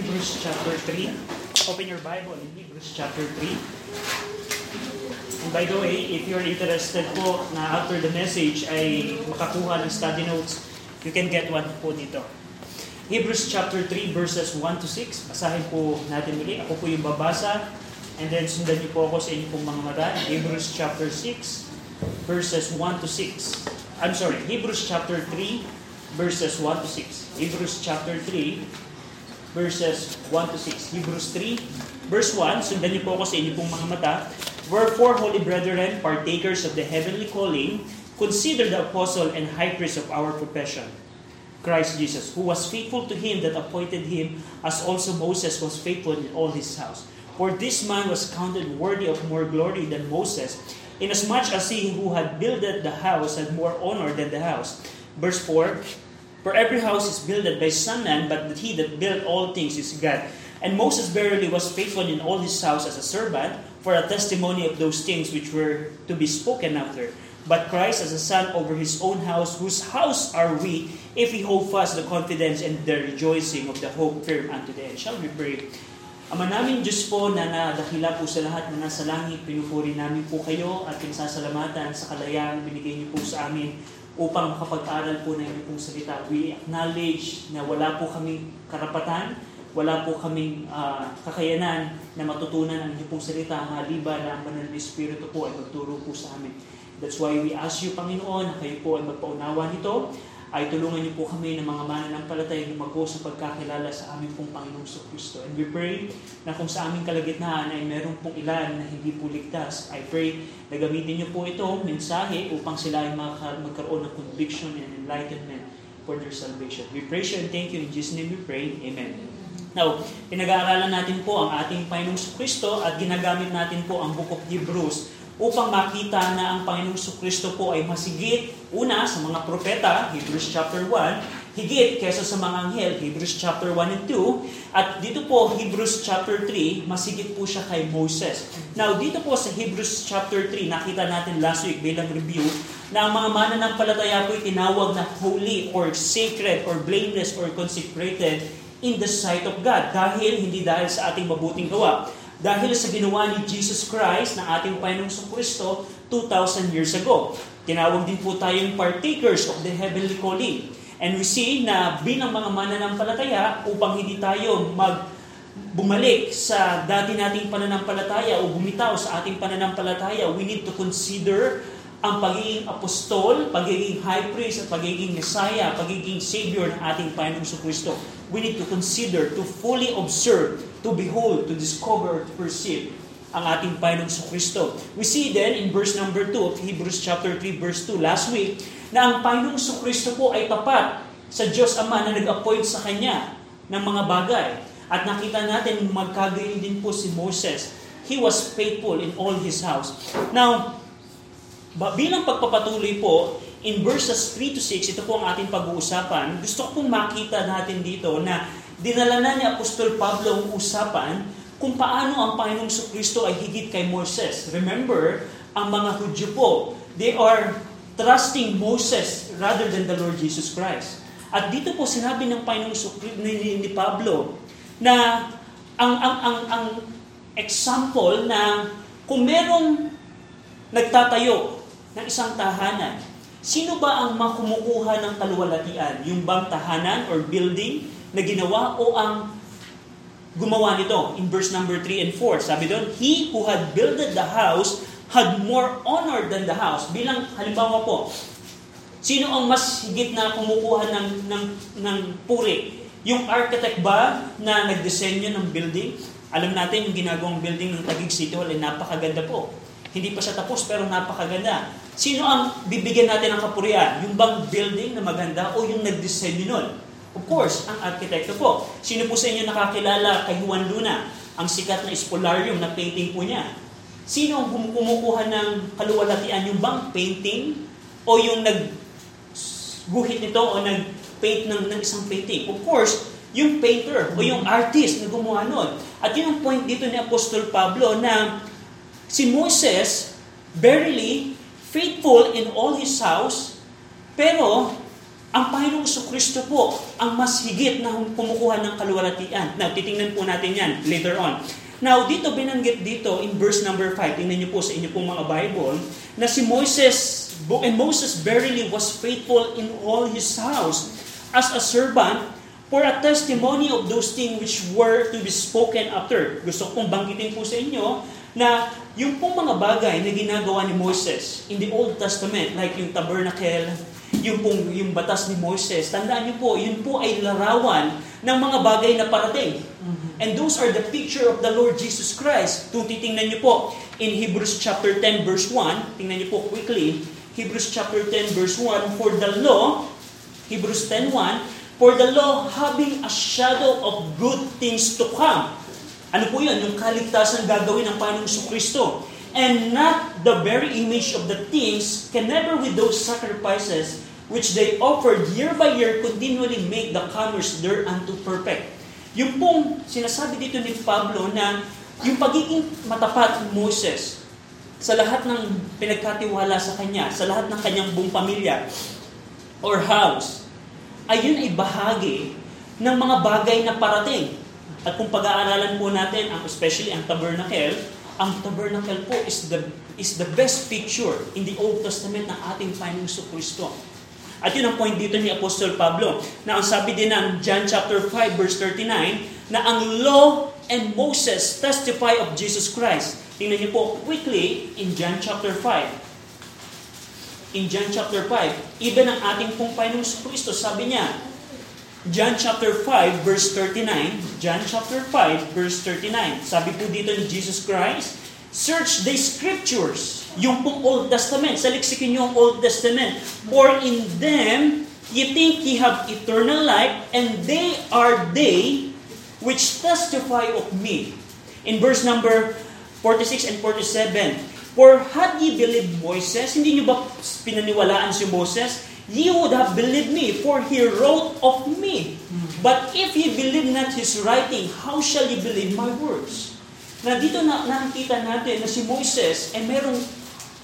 Hebrews chapter 3. Open your Bible in Hebrews chapter 3. And by the way, if you're interested po na after the message ay makakuha ng study notes, you can get one po dito. Hebrews chapter 3 verses 1 to 6. Basahin po natin muli. Ako po yung babasa. And then sundan niyo po ako sa inyo pong mga mata. Hebrews chapter 6 verses 1 to 6. I'm sorry, Hebrews chapter 3 verses 1 to 6. Hebrews chapter 3 verses 1 to 6. Hebrews 3 verse 1. Sundan niyo po ako sa inyo pong mga mata. Wherefore, holy brethren, partakers of the heavenly calling, consider the apostle and high priest of our profession, Christ Jesus, who was faithful to him that appointed him, as also Moses was faithful in all his house. For this man was counted worthy of more glory than Moses, inasmuch as he who had builded the house had more honor than the house. Verse 4, For every house is builded by some man, but he that built all things is God. And Moses verily was faithful in all his house as a servant, for a testimony of those things which were to be spoken after. But Christ as a son over his own house, whose house are we, if we hold fast the confidence and the rejoicing of the hope firm unto the end. Shall we pray? Ama namin Diyos po na nadakila po sa lahat na nasa langit, pinupuri namin po kayo at pinasasalamatan sa kalayaan binigay niyo po sa amin upang makapag-aral po na inyong pong salita. We acknowledge na wala po kaming karapatan, wala po kaming kakayanan na matutunan ang inyong pong salita, haliba na ang banal na Espiritu po ay magturo po sa amin. That's why we ask you, Panginoon, na kayo po ay magpaunawa nito. Ay tulungan niyo po kami ng mga mananampalataya na lumago sa pagkakilala sa aming pong Panginoong Kristo. And we pray na kung sa aming kalagitnaan ay meron pong ilan na hindi po ligtas, I pray na gamitin niyo po itong mensahe upang sila ay magkaroon ng conviction and enlightenment for their salvation. We praise you and thank you. In Jesus' name we pray. Amen. Now, pinag-aaralan natin po ang ating Panginoong Kristo at ginagamit natin po ang Book of Hebrews upang makita na ang Panginoong Kristo po ay masigit, una, sa mga propeta, Hebrews chapter 1, higit kaysa sa mga anghel, Hebrews chapter 1 and 2, at dito po, Hebrews chapter 3, masigit po siya kay Moses. Now, dito po sa Hebrews chapter 3, nakita natin last week bilang review, na ang mga mananampalataya po ay tinawag na holy or sacred or blameless or consecrated in the sight of God, hindi dahil sa ating mabuting gawa. Dahil sa ginawa ni Jesus Christ na ating Panginoong Kristo 2,000 years ago. Tinawag din po tayong partakers of the heavenly calling. And we see na bilang mga mananampalataya upang hindi tayo bumalik sa dati nating pananampalataya o bumitaw sa ating pananampalataya, we need to consider ang pagiging apostol, pagiging high priest, at pagiging Messiah, pagiging Savior ng ating Panginoong Kristo. We need to consider, to fully observe, to behold, to discover, to perceive ang ating Panginoong Kristo. We see then in verse number 2 of Hebrews chapter 3 verse 2 last week na ang Panginoong Kristo po ay tapat sa Diyos Ama na nag-appoint sa Kanya ng mga bagay. At nakita natin magkagayon din po si Moses. He was faithful in all his house. Now, bilang pagpapatuloy po, in verses 3 to 6, ito po ang ating pag-uusapan. Gusto ko pong makita natin dito na dinala na ni Apostol Pablo ang usapan kung paano ang Panginoong Kristo ay higit kay Moses. Remember, ang mga Hudyo po, they are trusting Moses rather than the Lord Jesus Christ. At dito po sinabi ng Panginoong ni Pablo na ang example na kung merong nagtatayo ng isang tahanan, sino ba ang makumukuha ng kaluwalhatian? Yung bang tahanan or building na ginawa o ang gumawa nito? In verse number 3 and 4, sabi doon, He who had builded the house had more honor than the house. Bilang halimbawa po, sino ang mas higit na kumukuha ng puri? Yung architect ba na nagdisenyo ng building? Alam natin yung ginagawang building ng Taguig City Hall ay napakaganda po. Hindi pa siya tapos pero napakaganda. Sino ang bibigyan natin ng kapurihan? Yung bang building na maganda o yung nagdisenyo nun? Of course, ang arkitekto po. Sino po sa inyo nakakilala kay Juan Luna? Ang sikat na Spolarium na painting po niya. Sino ang kumukuha ng kaluwalhatian? Yung bang painting? O yung nagguhit nito o nagpaint ng isang painting? Of course, yung painter o yung artist na gumawa nun. At yun ang point dito ni Apostol Pablo na si Moses, verily, faithful in all his house, pero Ang Panginoong Kristo po ang mas higit na kumukuha ng kaluwalhatian. Now, titingnan po natin yan later on. Now, dito binanggit dito in verse number 5, tingnan niyo po sa inyo pong mga Bible, na si Moses, and Moses verily was faithful in all his house as a servant for a testimony of those things which were to be spoken after. Gusto kong banggitin po sa inyo na yung pong mga bagay na ginagawa ni Moses in the Old Testament, like yung tabernacle, yung batas ni Moses, tandaan niyo po, yun po ay larawan ng mga bagay na parating. And those are the picture of the Lord Jesus Christ. Kung titingnan niyo po, in Hebrews chapter 10 verse 1, tingnan niyo po quickly, Hebrews chapter 10 verse 1, for the law, Hebrews 10:1, for the law having a shadow of good things to come. Ano po yun? Yung kaligtasan gagawin ng Panginoong Kristo. And not the very image of the things can never with those sacrifices which they offered year by year continually make the comers thereunto perfect. Yung pong sinasabi dito ni Pablo na yung pagiging matapat ni Moses sa lahat ng pinagkatiwala sa kanya, sa lahat ng kanyang buong pamilya or house, ayun ay bahagi ng mga bagay na parating. At kung pag-aaralan po natin, especially ang tabernacle po is the best picture in the Old Testament ng ating Panginoong Kristo. At yun ang point dito ni Apostol Pablo, na ang sabi din ng John chapter 5 verse 39, na ang law and Moses testify of Jesus Christ. Tingnan niyo po quickly in John chapter 5. In John chapter 5, even ang ating pong Panginoong Kristo, sabi niya, John chapter 5 verse 39, John chapter 5 verse 39. Sabi po dito ni Jesus Christ, search the scriptures, yung pong Old Testament, saliksikin niyo ang Old Testament, for in them ye think ye have eternal life, and they are they which testify of me. In verse number 46 and 47, for had ye believed Moses, hindi niyo ba pinaniwalaan si Moses? Ye would have believed me, for he wrote of me. But if ye believe not his writing, how shall ye believe my words? Na dito na nakikita natin na si Moses ay merong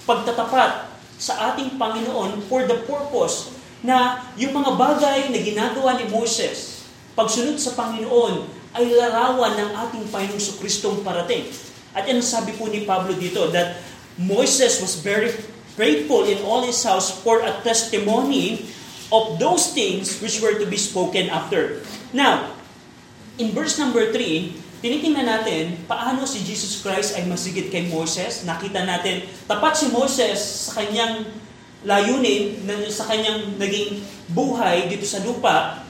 pagtatapat sa ating Panginoon for the purpose na yung mga bagay na ginagawa ni Moses, pagsunod sa Panginoon, ay larawan ng ating Panginoong Kristong parating. At yan ang sabi po ni Pablo dito, that Moses was very faithful in all his house for a testimony of those things which were to be spoken after. Now, in verse number 3, tinitingnan natin paano si Jesus Christ ay masigit kay Moses. Nakita natin, tapat si Moses sa kanyang layunin, sa kanyang naging buhay dito sa lupa,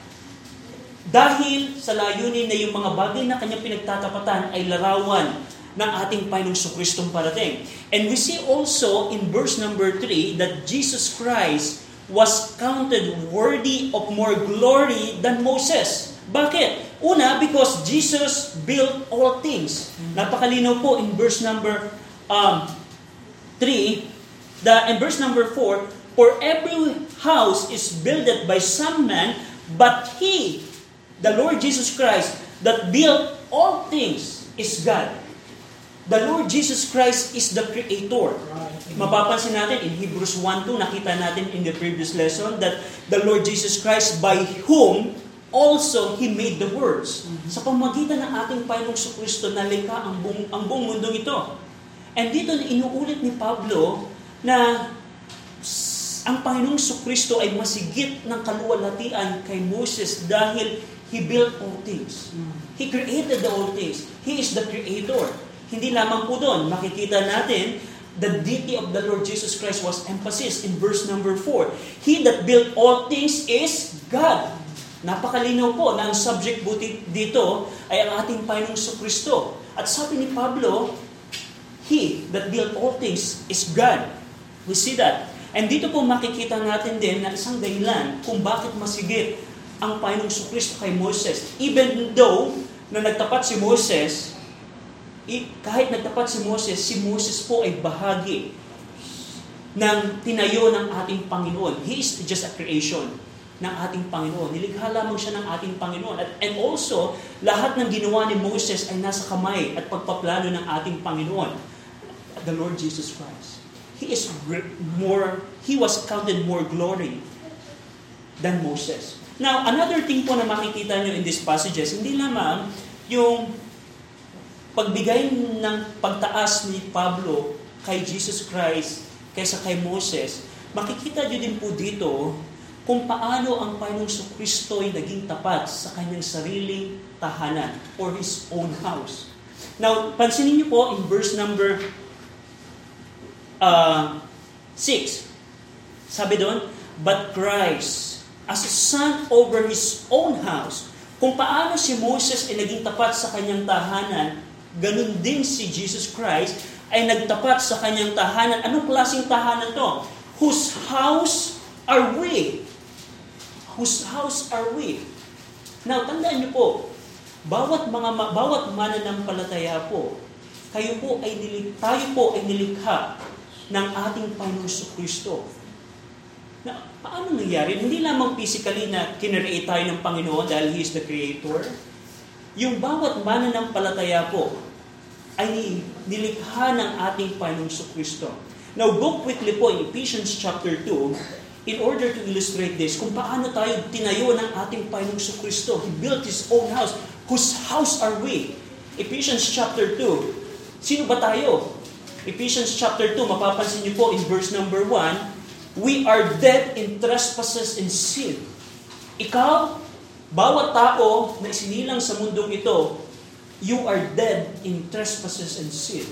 dahil sa layunin na yung mga bagay na kanyang pinagtatapatan ay larawan ng ating Panginoong Kristong parating. And we see also in verse number 3 that Jesus Christ was counted worthy of more glory than Moses. Bakit? Una, because Jesus built all things. Napakalinaw po in verse number 3, and verse number 4, for every house is builded by some man, but He, the Lord Jesus Christ, that built all things is God. The Lord Jesus Christ is the Creator. Mapapansin natin in Hebrews 1:2, nakita natin in the previous lesson that the Lord Jesus Christ, by whom also He made the worlds. Sa pamamagitan ng ating Panginoong Kristo na likha ang buong mundong ito. And dito na inuulit ni Pablo na ang Panginoong Kristo ay masigit ng kaluwalhatian kay Moses dahil He built all things. He created the all things. He is the Creator. Hindi lamang po doon, makikita natin, the deity of the Lord Jesus Christ was emphasized in verse number 4. He that built all things is God. Napakalinaw po na ang subject dito ay ang ating Panginoong Kristo. At sabi ni Pablo, He that built all things is God. We see that. And dito po makikita natin din na isang dahilan kung bakit masigit ang Panginoong Kristo kay Moses. Even though na nagtapat si Moses, kahit nagtapat si Moses po ay bahagi ng tinayo ng ating Panginoon. He is just a creation ng ating Panginoon. Nilikha lamang siya ng ating Panginoon. And also, lahat ng ginawa ni Moses ay nasa kamay at pagpaplano ng ating Panginoon, the Lord Jesus Christ. He was counted more glory than Moses. Now, another thing po na makikita nyo in these passages, hindi lamang yung pagbigay ng pagtaas ni Pablo kay Jesus Christ kaysa kay Moses, makikita nyo din po dito kung paano ang Panginoong Kristo ay naging tapat sa kanyang sariling tahanan or His own house. Now, pansinin nyo po in verse number 6. Sabi doon, but Christ as a son over his own house. Kung paano si Moses ay naging tapat sa kanyang tahanan, ganun din si Jesus Christ ay nagtapat sa kanyang tahanan. Anong klaseng tahanan to? Whose house are we? Whose house are we? Now, tandaan niyo po, bawat mananampalataya po, tayo po ay nilikha ng ating Panginoong Kristo. Na, paano nangyari? Hindi lamang physically na kinreate tayo ng Panginoon dahil He is the Creator. Yung bawat mananampalataya po ay nilikha ng ating Panginoong Kristo. Now, go quickly po in Ephesians chapter 2 in order to illustrate this kung paano tayo tinayo ng ating Panginoong Kristo. He built His own house. Whose house are we? Ephesians chapter 2. Sino ba tayo? Ephesians chapter 2, mapapansin niyo po in verse number 1, we are dead in trespasses and sin. Ikaw, bawat tao na isinilang sa mundong ito, you are dead in trespasses and sin.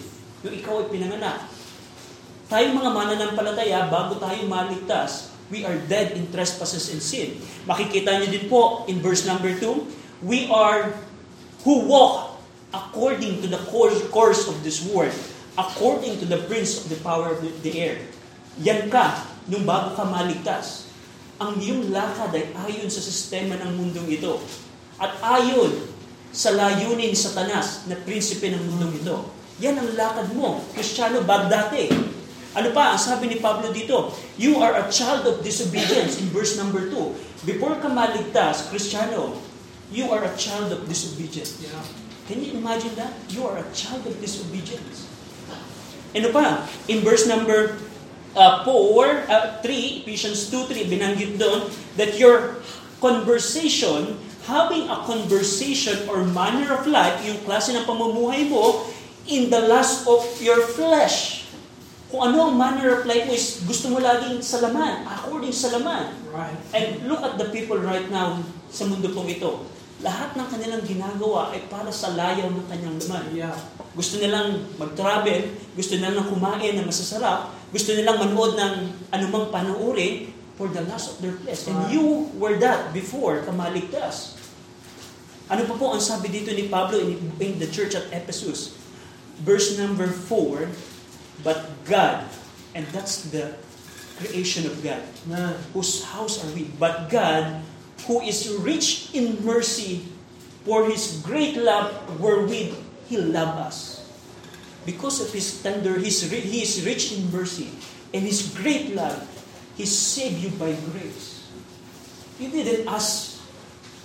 Yung ikaw ay pinanganak. Tayong mga mananampalataya, bago tayo maligtas, we are dead in trespasses and sin. Makikita niyo din po in verse number 2, we are who walk according to the course of this world, according to the prince of the power of the air. Yan ka, nung bago ka maligtas. Ang iyong lakad ay ayon sa sistema ng mundong ito at ayon sa layunin ni Satanas na prinsipe ng mundong ito. Yan ang lakad mo, Kristiyano bagdate. Ano pa, ang sabi ni Pablo dito, you are a child of disobedience in verse number 2. Before ka maligtas, Kristiyano, you are a child of disobedience. Yeah. Can you imagine that? You are a child of disobedience. Ano pa, in verse number 3, Ephesians 2:3, binanggit doon that your conversation, having a conversation or manner of life, yung klase ng pamumuhay mo, in the lust of your flesh. Kung ano ang manner of life mo is gusto mo laging sa laman, according sa laman. Right. And look at the people right now sa mundo pong ito. Lahat ng kanilang ginagawa ay para sa layaw ng kanyang laman. Yeah. Gusto nilang mag-travel, gusto nilang kumain na masasarap, gusto nilang manood ng anumang panoorin for the lust of their flesh. And you were that before kamaligtas. Ano pa po ang sabi dito ni Pablo in the church at Ephesus? Verse number 4, but God, and that's the creation of God. Yeah. Whose house are we? But God, who is rich in mercy for His great love wherewith He loved us. Because of His tender, He is rich in mercy. And His great love, He saved you by grace. You didn't ask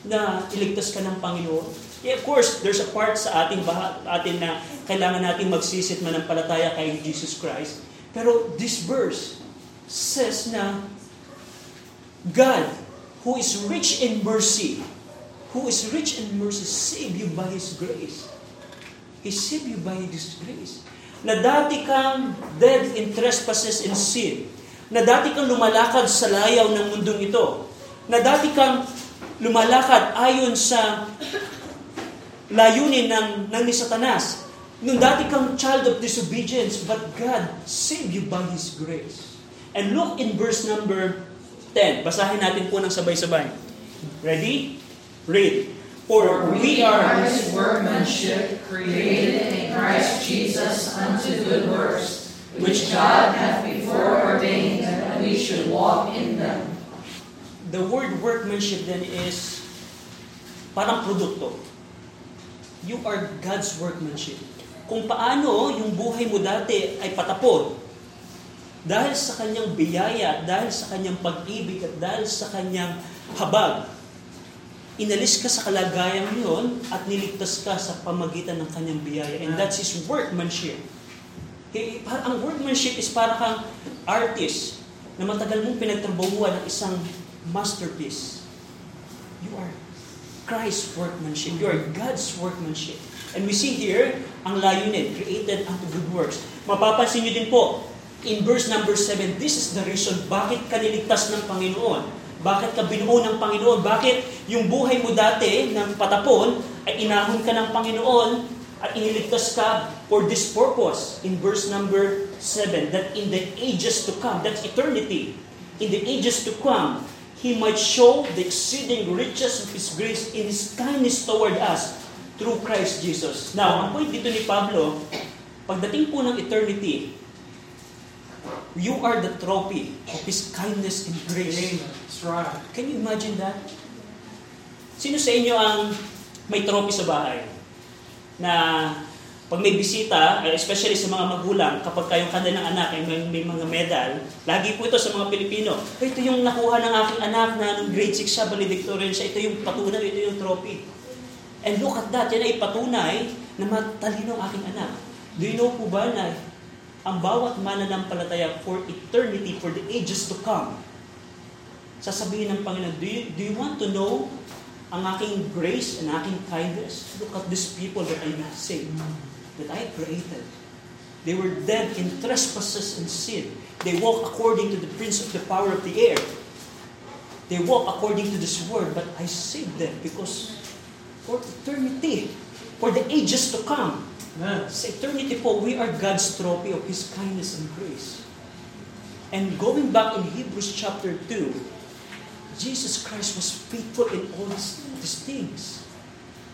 na iligtas ka ng Panginoon. Yeah, of course, there's a part sa atin na kailangan natin magsisit manampalataya kay Jesus Christ. Pero this verse says na God, who is rich in mercy, save you by His grace. He saved you by His grace. Na dati kang dead in trespasses and sin, na dati kang lumalakad sa layaw ng mundong ito, na dati kang lumalakad ayon sa layunin ng ni Satanas, nung dati kang child of disobedience, but God saved you by His grace. And look in verse number 10. Basahin natin po ng sabay-sabay. Ready? Read. For we are His workmanship, created in Christ Jesus unto good works, which God hath before ordained that we should walk in them. The word workmanship then is parang produkto. You are God's workmanship. Kung paano yung buhay mo dati ay patapon, dahil sa kanyang biyaya, dahil sa kanyang pag-ibig, at dahil sa kanyang habag, inalis ka sa kalagayang yun at niligtas ka sa pamagitan ng kanyang biyaya. And that's His workmanship. Ang workmanship is para kang artist na matagal mong pinagtrabahuan ng isang masterpiece. You are Christ's workmanship. You are God's workmanship. And we see here, ang layunin, created unto good works. Mapapansin niyo din po, in verse number 7, this is the reason bakit ka niligtas ng Panginoon. Bakit ka binuo ng Panginoon? Bakit yung buhay mo dati ng patapon ay inahon ka ng Panginoon at iniligtas ka for this purpose? In verse number 7, that in the ages to come, that's eternity, in the ages to come, He might show the exceeding riches of His grace in His kindness toward us through Christ Jesus. Now, ang point dito ni Pablo, pagdating po ng eternity, you are the trophy of His kindness and grace. Can you imagine that? Sino sa inyo ang may trophy sa bahay? Na pag may bisita, especially sa mga magulang, kapag kayong kada ng anak ay may mga medal, lagi po ito sa mga Pilipino. Ito yung nakuha ng aking anak na nung grade 6 siya, valedictorian siya, ito yung patunay, ito yung trophy. And look at that, yan ay patunay na matalino ang aking anak. Do you know po ba na ang bawat mananampalataya for eternity, for the ages to come, sasabihin ng Panginoon, do you want to know ang aking grace and aking kindness? Look at these people that I have saved, that I created. They were dead in trespasses and sin. They walk according to the prince of the power of the air. They walk according to this word, but I saved them because for eternity, for the ages to come. Yeah. Sa eternity po, we are God's trophy of His kindness and grace. And going back in Hebrews chapter 2, Jesus Christ was faithful in all these things.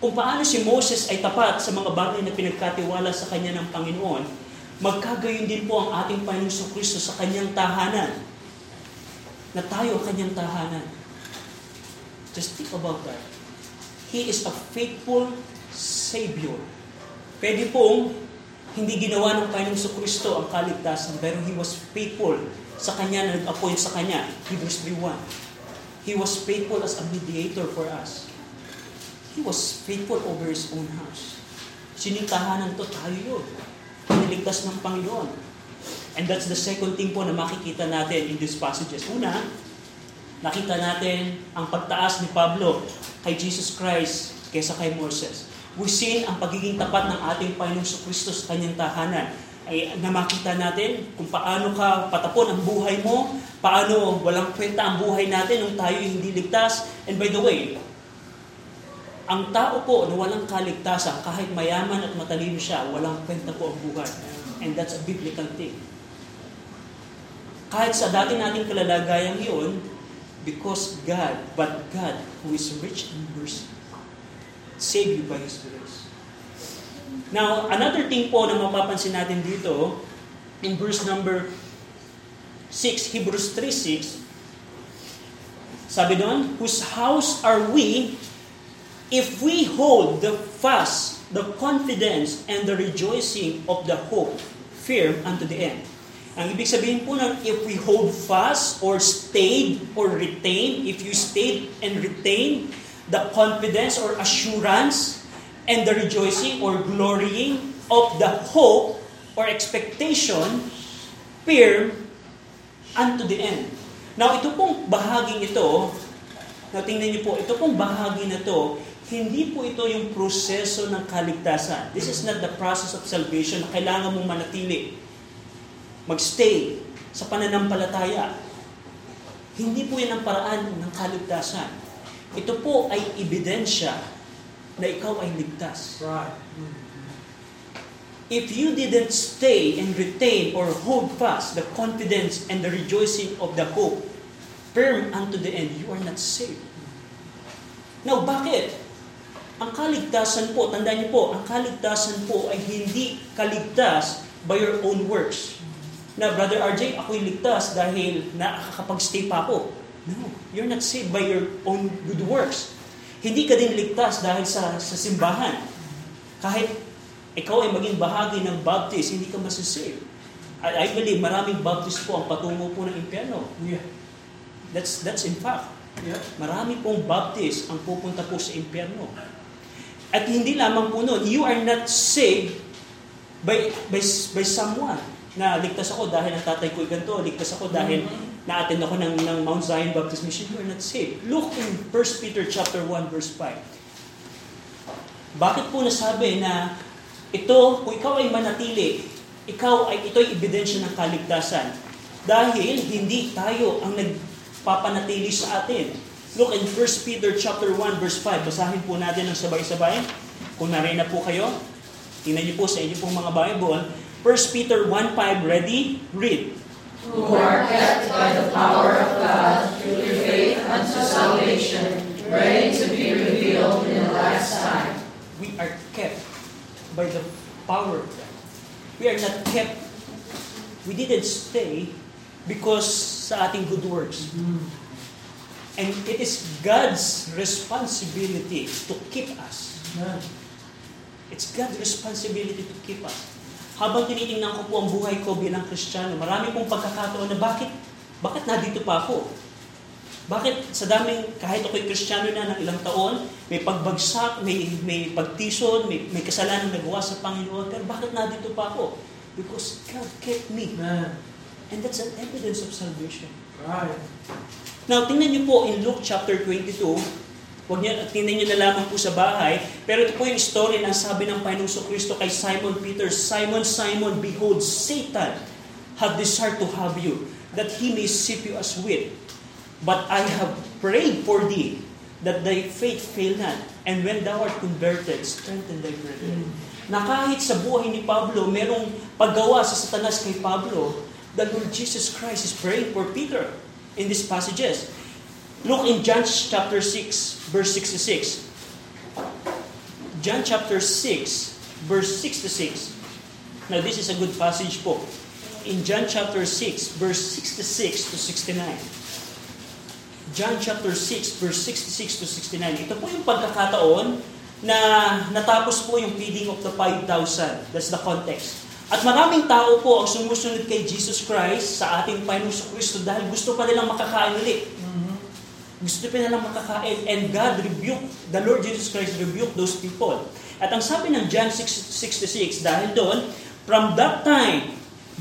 Kung paano si Moses ay tapat sa mga bagay na pinagkatiwala sa kanya ng Panginoon, magkagayon din po ang ating Panginoong Kristo sa kanyang tahanan. Na tayo ang kanyang tahanan. Just think about that. He is a faithful Savior. Pwede pong hindi ginawa ng Panginoong Kristo ang kaligtasan, pero He was faithful sa kanya na nag-appoint sa kanya. Hebrews 3:1. He was faithful as a mediator for us. He was faithful over His own house. Sinintahanan to tayo yun. Piniligtas ng Panginoon. And that's the second thing po na makikita natin in these passages. Una, nakita natin ang pagtaas ni Pablo kay Jesus Christ kaysa kay Moses. We see ang pagiging tapat ng ating Panginoong Kristo sa kanyang tahanan. Ay, na makita natin kung paano ka patapon ang buhay mo, paano walang kwenta ang buhay natin nung tayo hindi ligtas. And by the way, ang tao po na walang kaligtasan, kahit mayaman at matalino siya, walang kwenta po ang buhay. And that's a biblical thing. Kahit sa dati nating kalalagayang yun, because God, but God who is rich in mercy, save you by His grace. Now, another thing po na mapapansin natin dito, in verse number 6, Hebrews 3:6, sabi doon, whose house are we if we hold the fast, the confidence, and the rejoicing of the hope firm unto the end. Ang ibig sabihin po ng if we hold fast or stayed or retained, if you stayed and retained, the confidence or assurance and the rejoicing or glorying of the hope or expectation firm unto the end. Now, ito pong bahaging ito, na tingnan niyo po, ito pong bahagi na ito, hindi po ito yung proseso ng kaligtasan. This is not the process of salvation na kailangan mong manatili. Magstay sa pananampalataya. Hindi po yan ang paraan ng kaligtasan. Ito po ay ebidensya na ikaw ay ligtas. Right. If you didn't stay and retain or hold fast the confidence and the rejoicing of the hope, firm unto the end, you are not saved. Now, bakit? Ang kaligtasan po, tandaan niyo po, ang kaligtasan po ay hindi kaligtas by your own works. Na, Brother RJ, ako'y ligtas dahil nakakapag-stay pa ako. No, you're not saved by your own good works. Hindi ka din ligtas dahil sa simbahan. Kahit ikaw ay maging bahagi ng Baptist, hindi ka masasave. I believe maraming Baptist po ang patungo po ng impyerno. Yeah. That's in fact. Yeah. Marami pong Baptist ang pupunta po sa impyerno. At hindi lamang po noon, you are not saved by someone na ligtas ako dahil ang tatay ko ay ganito, ligtas ako dahil na-attend ako ng Mount Zion Baptist Mission, you are not saved. Look in 1 Peter chapter 1, verse 5. Bakit po nasabi na ito, kung ikaw ay manatili, ito ay ebidensya ng kaligtasan. Dahil hindi tayo ang nagpapanatili sa atin. Look in 1 Peter chapter 1, verse 5. Basahin po natin ng sabay-sabay. Kung narin na po kayo, tingnan niyo po sa inyo pong mga Bible. 1 Peter 1:5, ready? Read. Who are kept by the power of God through faith unto salvation, ready to be revealed in the last time. We are kept by the power of God. We are not kept. We didn't stay because sa ating good works. And it is God's responsibility to keep us. It's God's responsibility to keep us. Habang tinitingnan ko po ang buhay ko bilang Kristiyano, marami pong pagkakataon na bakit nandito pa ako? Bakit sa daming, kahit ako'y Kristiyano na ng ilang taon, may pagbagsak, may pagtison, may kasalanan na nagawa sa Panginoon, pero bakit nandito pa ako? Because God kept me. And that's an evidence of salvation. Right. Now, tingnan niyo po in Luke chapter 22, tingnan niyo na lamang po sa bahay. Pero ito po yung story na sabi ng Panginoong Kristo kay Simon Peter, Simon, Simon, behold, Satan hath desired to have you, that he may sift you as wheat. But I have prayed for thee, that thy faith fail not. And when thou art converted, strengthen thy brethren. Na kahit sa buhay ni Pablo, merong paggawa sa Satanas kay Pablo, the Lord Jesus Christ is praying for Peter in these passages. Look in John chapter 6, verse 66. John chapter 6, verse 66. Now, this is a good passage po. In John chapter 6, verse 66 to 69. John chapter 6, verse 66 to 69. Ito po yung pagkakataon na natapos po yung feeding of the 5,000. That's the context. At maraming tao po ang sumusunod kay Jesus Christ sa ating Panginoong Kristo dahil gusto pa nilang makakain ulit. Gusto pa nilang makakain, and God rebuked, the Lord Jesus Christ rebuked those people. At ang sabi ng John 6:66, dahil doon, from that time,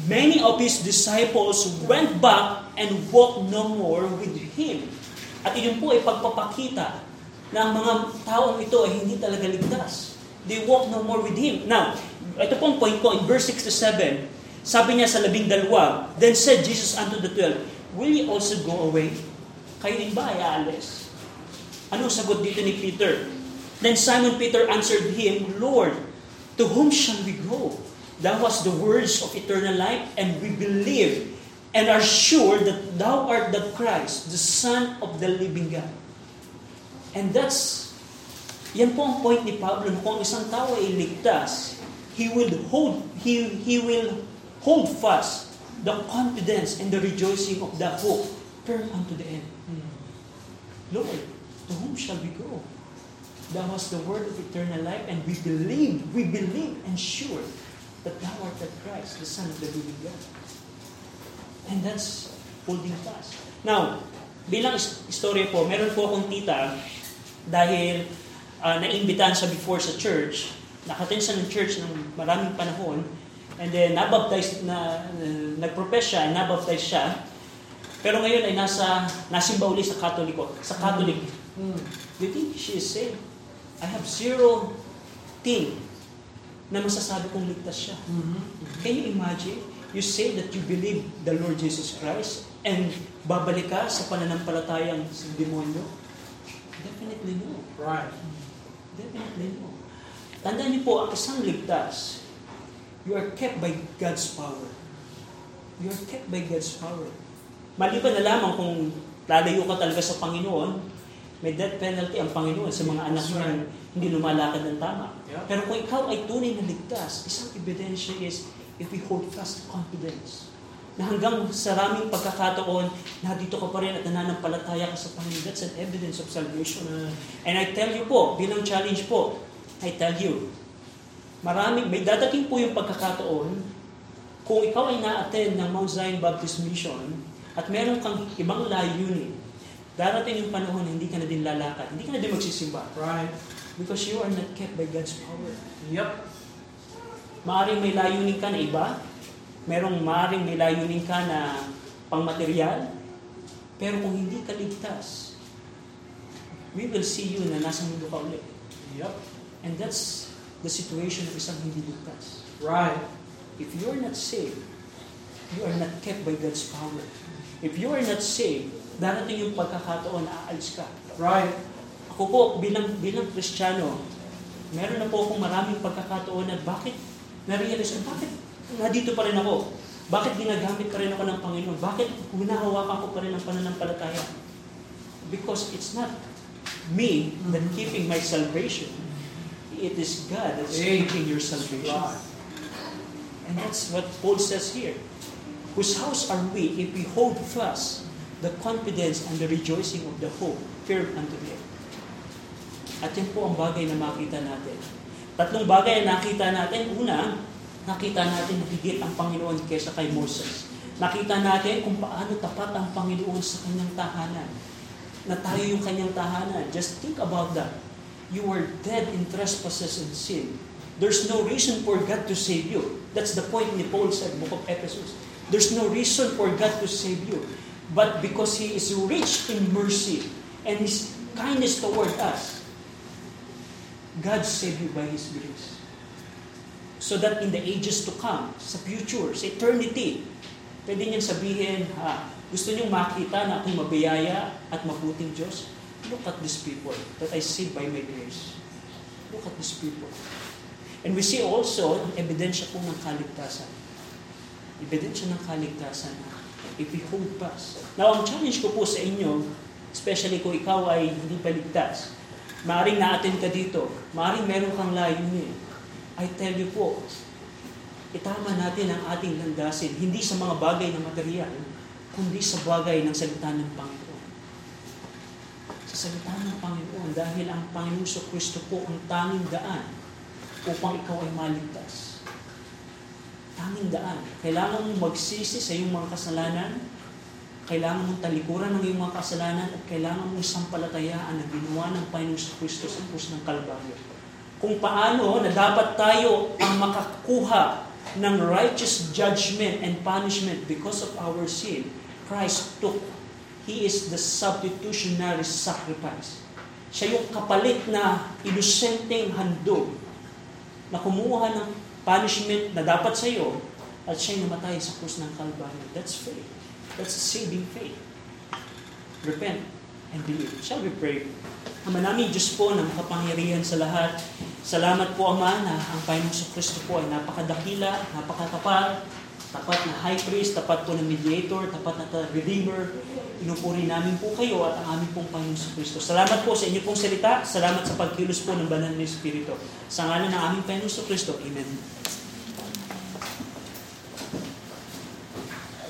many of His disciples went back and walked no more with Him. At iyon po ay pagpapakita na ang mga taong ito ay hindi talaga ligtas. They walked no more with Him. Now, ito pong point ko, in verse 6-7, sabi niya sa 12, then said Jesus unto the 12, will you also go away? Kayo din ba ay aalis? Anong sagot dito ni Peter? Then Simon Peter answered him, Lord, to whom shall we go? Thou hast the words of eternal life, and we believe and are sure that thou art the Christ, the Son of the living God. And yan po ang point ni Pablo, kung isang tao ay ligtas, he will hold fast the confidence and the rejoicing of the hope firm unto the end. Lord, to whom shall we go? Thou hast the word of eternal life, and we believe and sure that thou art the Christ, the Son of the living God. And that's holding fast. Now, bilang istorya po, meron po akong tita dahil naimbitahan sa before sa church, nakatin siya ng church ng maraming panahon, and then nag-profess siya, nabaptize siya. Pero ngayon ay nasimba uli sa Katoliko. Sa Catholic. Do you think she is saved? I have zero thing na masasabi kong ligtas siya. Can you imagine? You say that you believe the Lord Jesus Christ and babalik ka sa pananampalatayang sa demonyo? Definitely no. Right. Definitely no. Tandaan niyo po, ang isang ligtas, you are kept by God's power. You are kept by God's power. Maliban na lamang kung lalayo ka talaga sa Panginoon, may death penalty ang Panginoon sa mga anak niya na hindi lumalakad ng tama. Pero kung ikaw ay tunay na ligtas, isang ebidensya is if we hold fast confidence. Na hanggang sa raming pagkakataon, nandito ka pa rin at nananampalataya ka sa Panginoon. That's an evidence of salvation. And I tell you po, bilang challenge po, may dadating po yung pagkakataon kung ikaw ay na-attend ng Mount Zion Baptist Mission, at meron kang ibang layunin, darating yung panahon na hindi ka na din lalakad, hindi ka na din magsisimba. Right. Because you are not kept by God's power. Yep. Maaring may layunin ka na iba, maaring may layunin ka na pang-material, Pero kung hindi ka ligtas, we will see you na nasa mundo ka ulit. Yep. And that's the situation of isang hindi ligtas. Right. If you are not saved, you are not kept by God's power. If you are not saved, darating yung pagkakataon, aalis ka. Right. Ako po, bilang Kristiyano, meron na po akong maraming pagkakataon na bakit na-realize ko, bakit nandito pa rin ako? Bakit ginagamit pa rin ako ng Panginoon? Bakit hinahawakan ko pa rin ang pananampalataya? Because it's not me that keeping my salvation. It is God that is keeping your salvation. And that's what Paul says here. Whose house are we if we hold fast the confidence and the rejoicing of the hope firm unto the end? At yan po ang bagay na makita natin. Tatlong bagay na nakita natin. Una, nakita natin na higit ang Panginoon kaysa kay Moses. Nakita natin kung paano tapat ang Panginoon sa kanyang tahanan. Na tayo yung kanyang tahanan. Just think about that. You were dead in trespasses and sin. There's no reason for God to save you. That's the point ni Paul sa book of Ephesians. There's no reason for God to save you. But because He is rich in mercy and His kindness toward us, God saved you by His grace. So that in the ages to come, sa future, sa eternity, pwede niyang sabihin, gusto niyong makita na akong mabiyaya at mabuting Diyos? Look at these people that I saved by my grace. Look at these people. And we see also ang ebidensya po ng kaligtasan. Ebidensya ng kaligtasan. If we hold fast. Now, ang challenge ko po sa inyo, especially kung ikaw ay hindi pa ligtas, maaring na-attend ka dito. Maaring meron kang layunin. I tell you po, itama natin ang ating landasin, hindi sa mga bagay na material, kundi sa bagay ng salita ng Panginoon. Sa salita ng Panginoon, dahil ang Panginoon sa Kristo po ang tanging daan upang ikaw ay maligtas. Tanging daan. Kailangan mong magsisi sa iyong mga kasalanan, kailangan mong talikuran ng iyong mga kasalanan at kailangan mong sampalatayaan na ginawa ng Panginoon sa Kristo sa krus ng Kalbaryo. Kung paano na dapat tayo ang makakuha ng righteous judgment and punishment because of our sin, Christ took. He is the substitutionary sacrifice. Siya yung kapalit na inosenteng handog na kumuha ng punishment na dapat sa iyo at siya'y namatay sa krus ng Kalbaryo. That's faith. That's a saving faith. Repent and believe. Shall we pray? Ama namin, Diyos po na makapangyarihan sa lahat. Salamat po, Ama, na ang Panginoon sa Kristo po ay napakadakila, napakatapat, tapat na high priest, tapat po na mediator, tapat na redeemer. Inupuri namin po kayo at ang aming pong Panginoon sa Kristo. Salamat po sa inyong pong salita. Salamat sa pagkilos po ng banal na Espiritu. Sa ngalan ng aming Panginoon sa Kristo. Amen.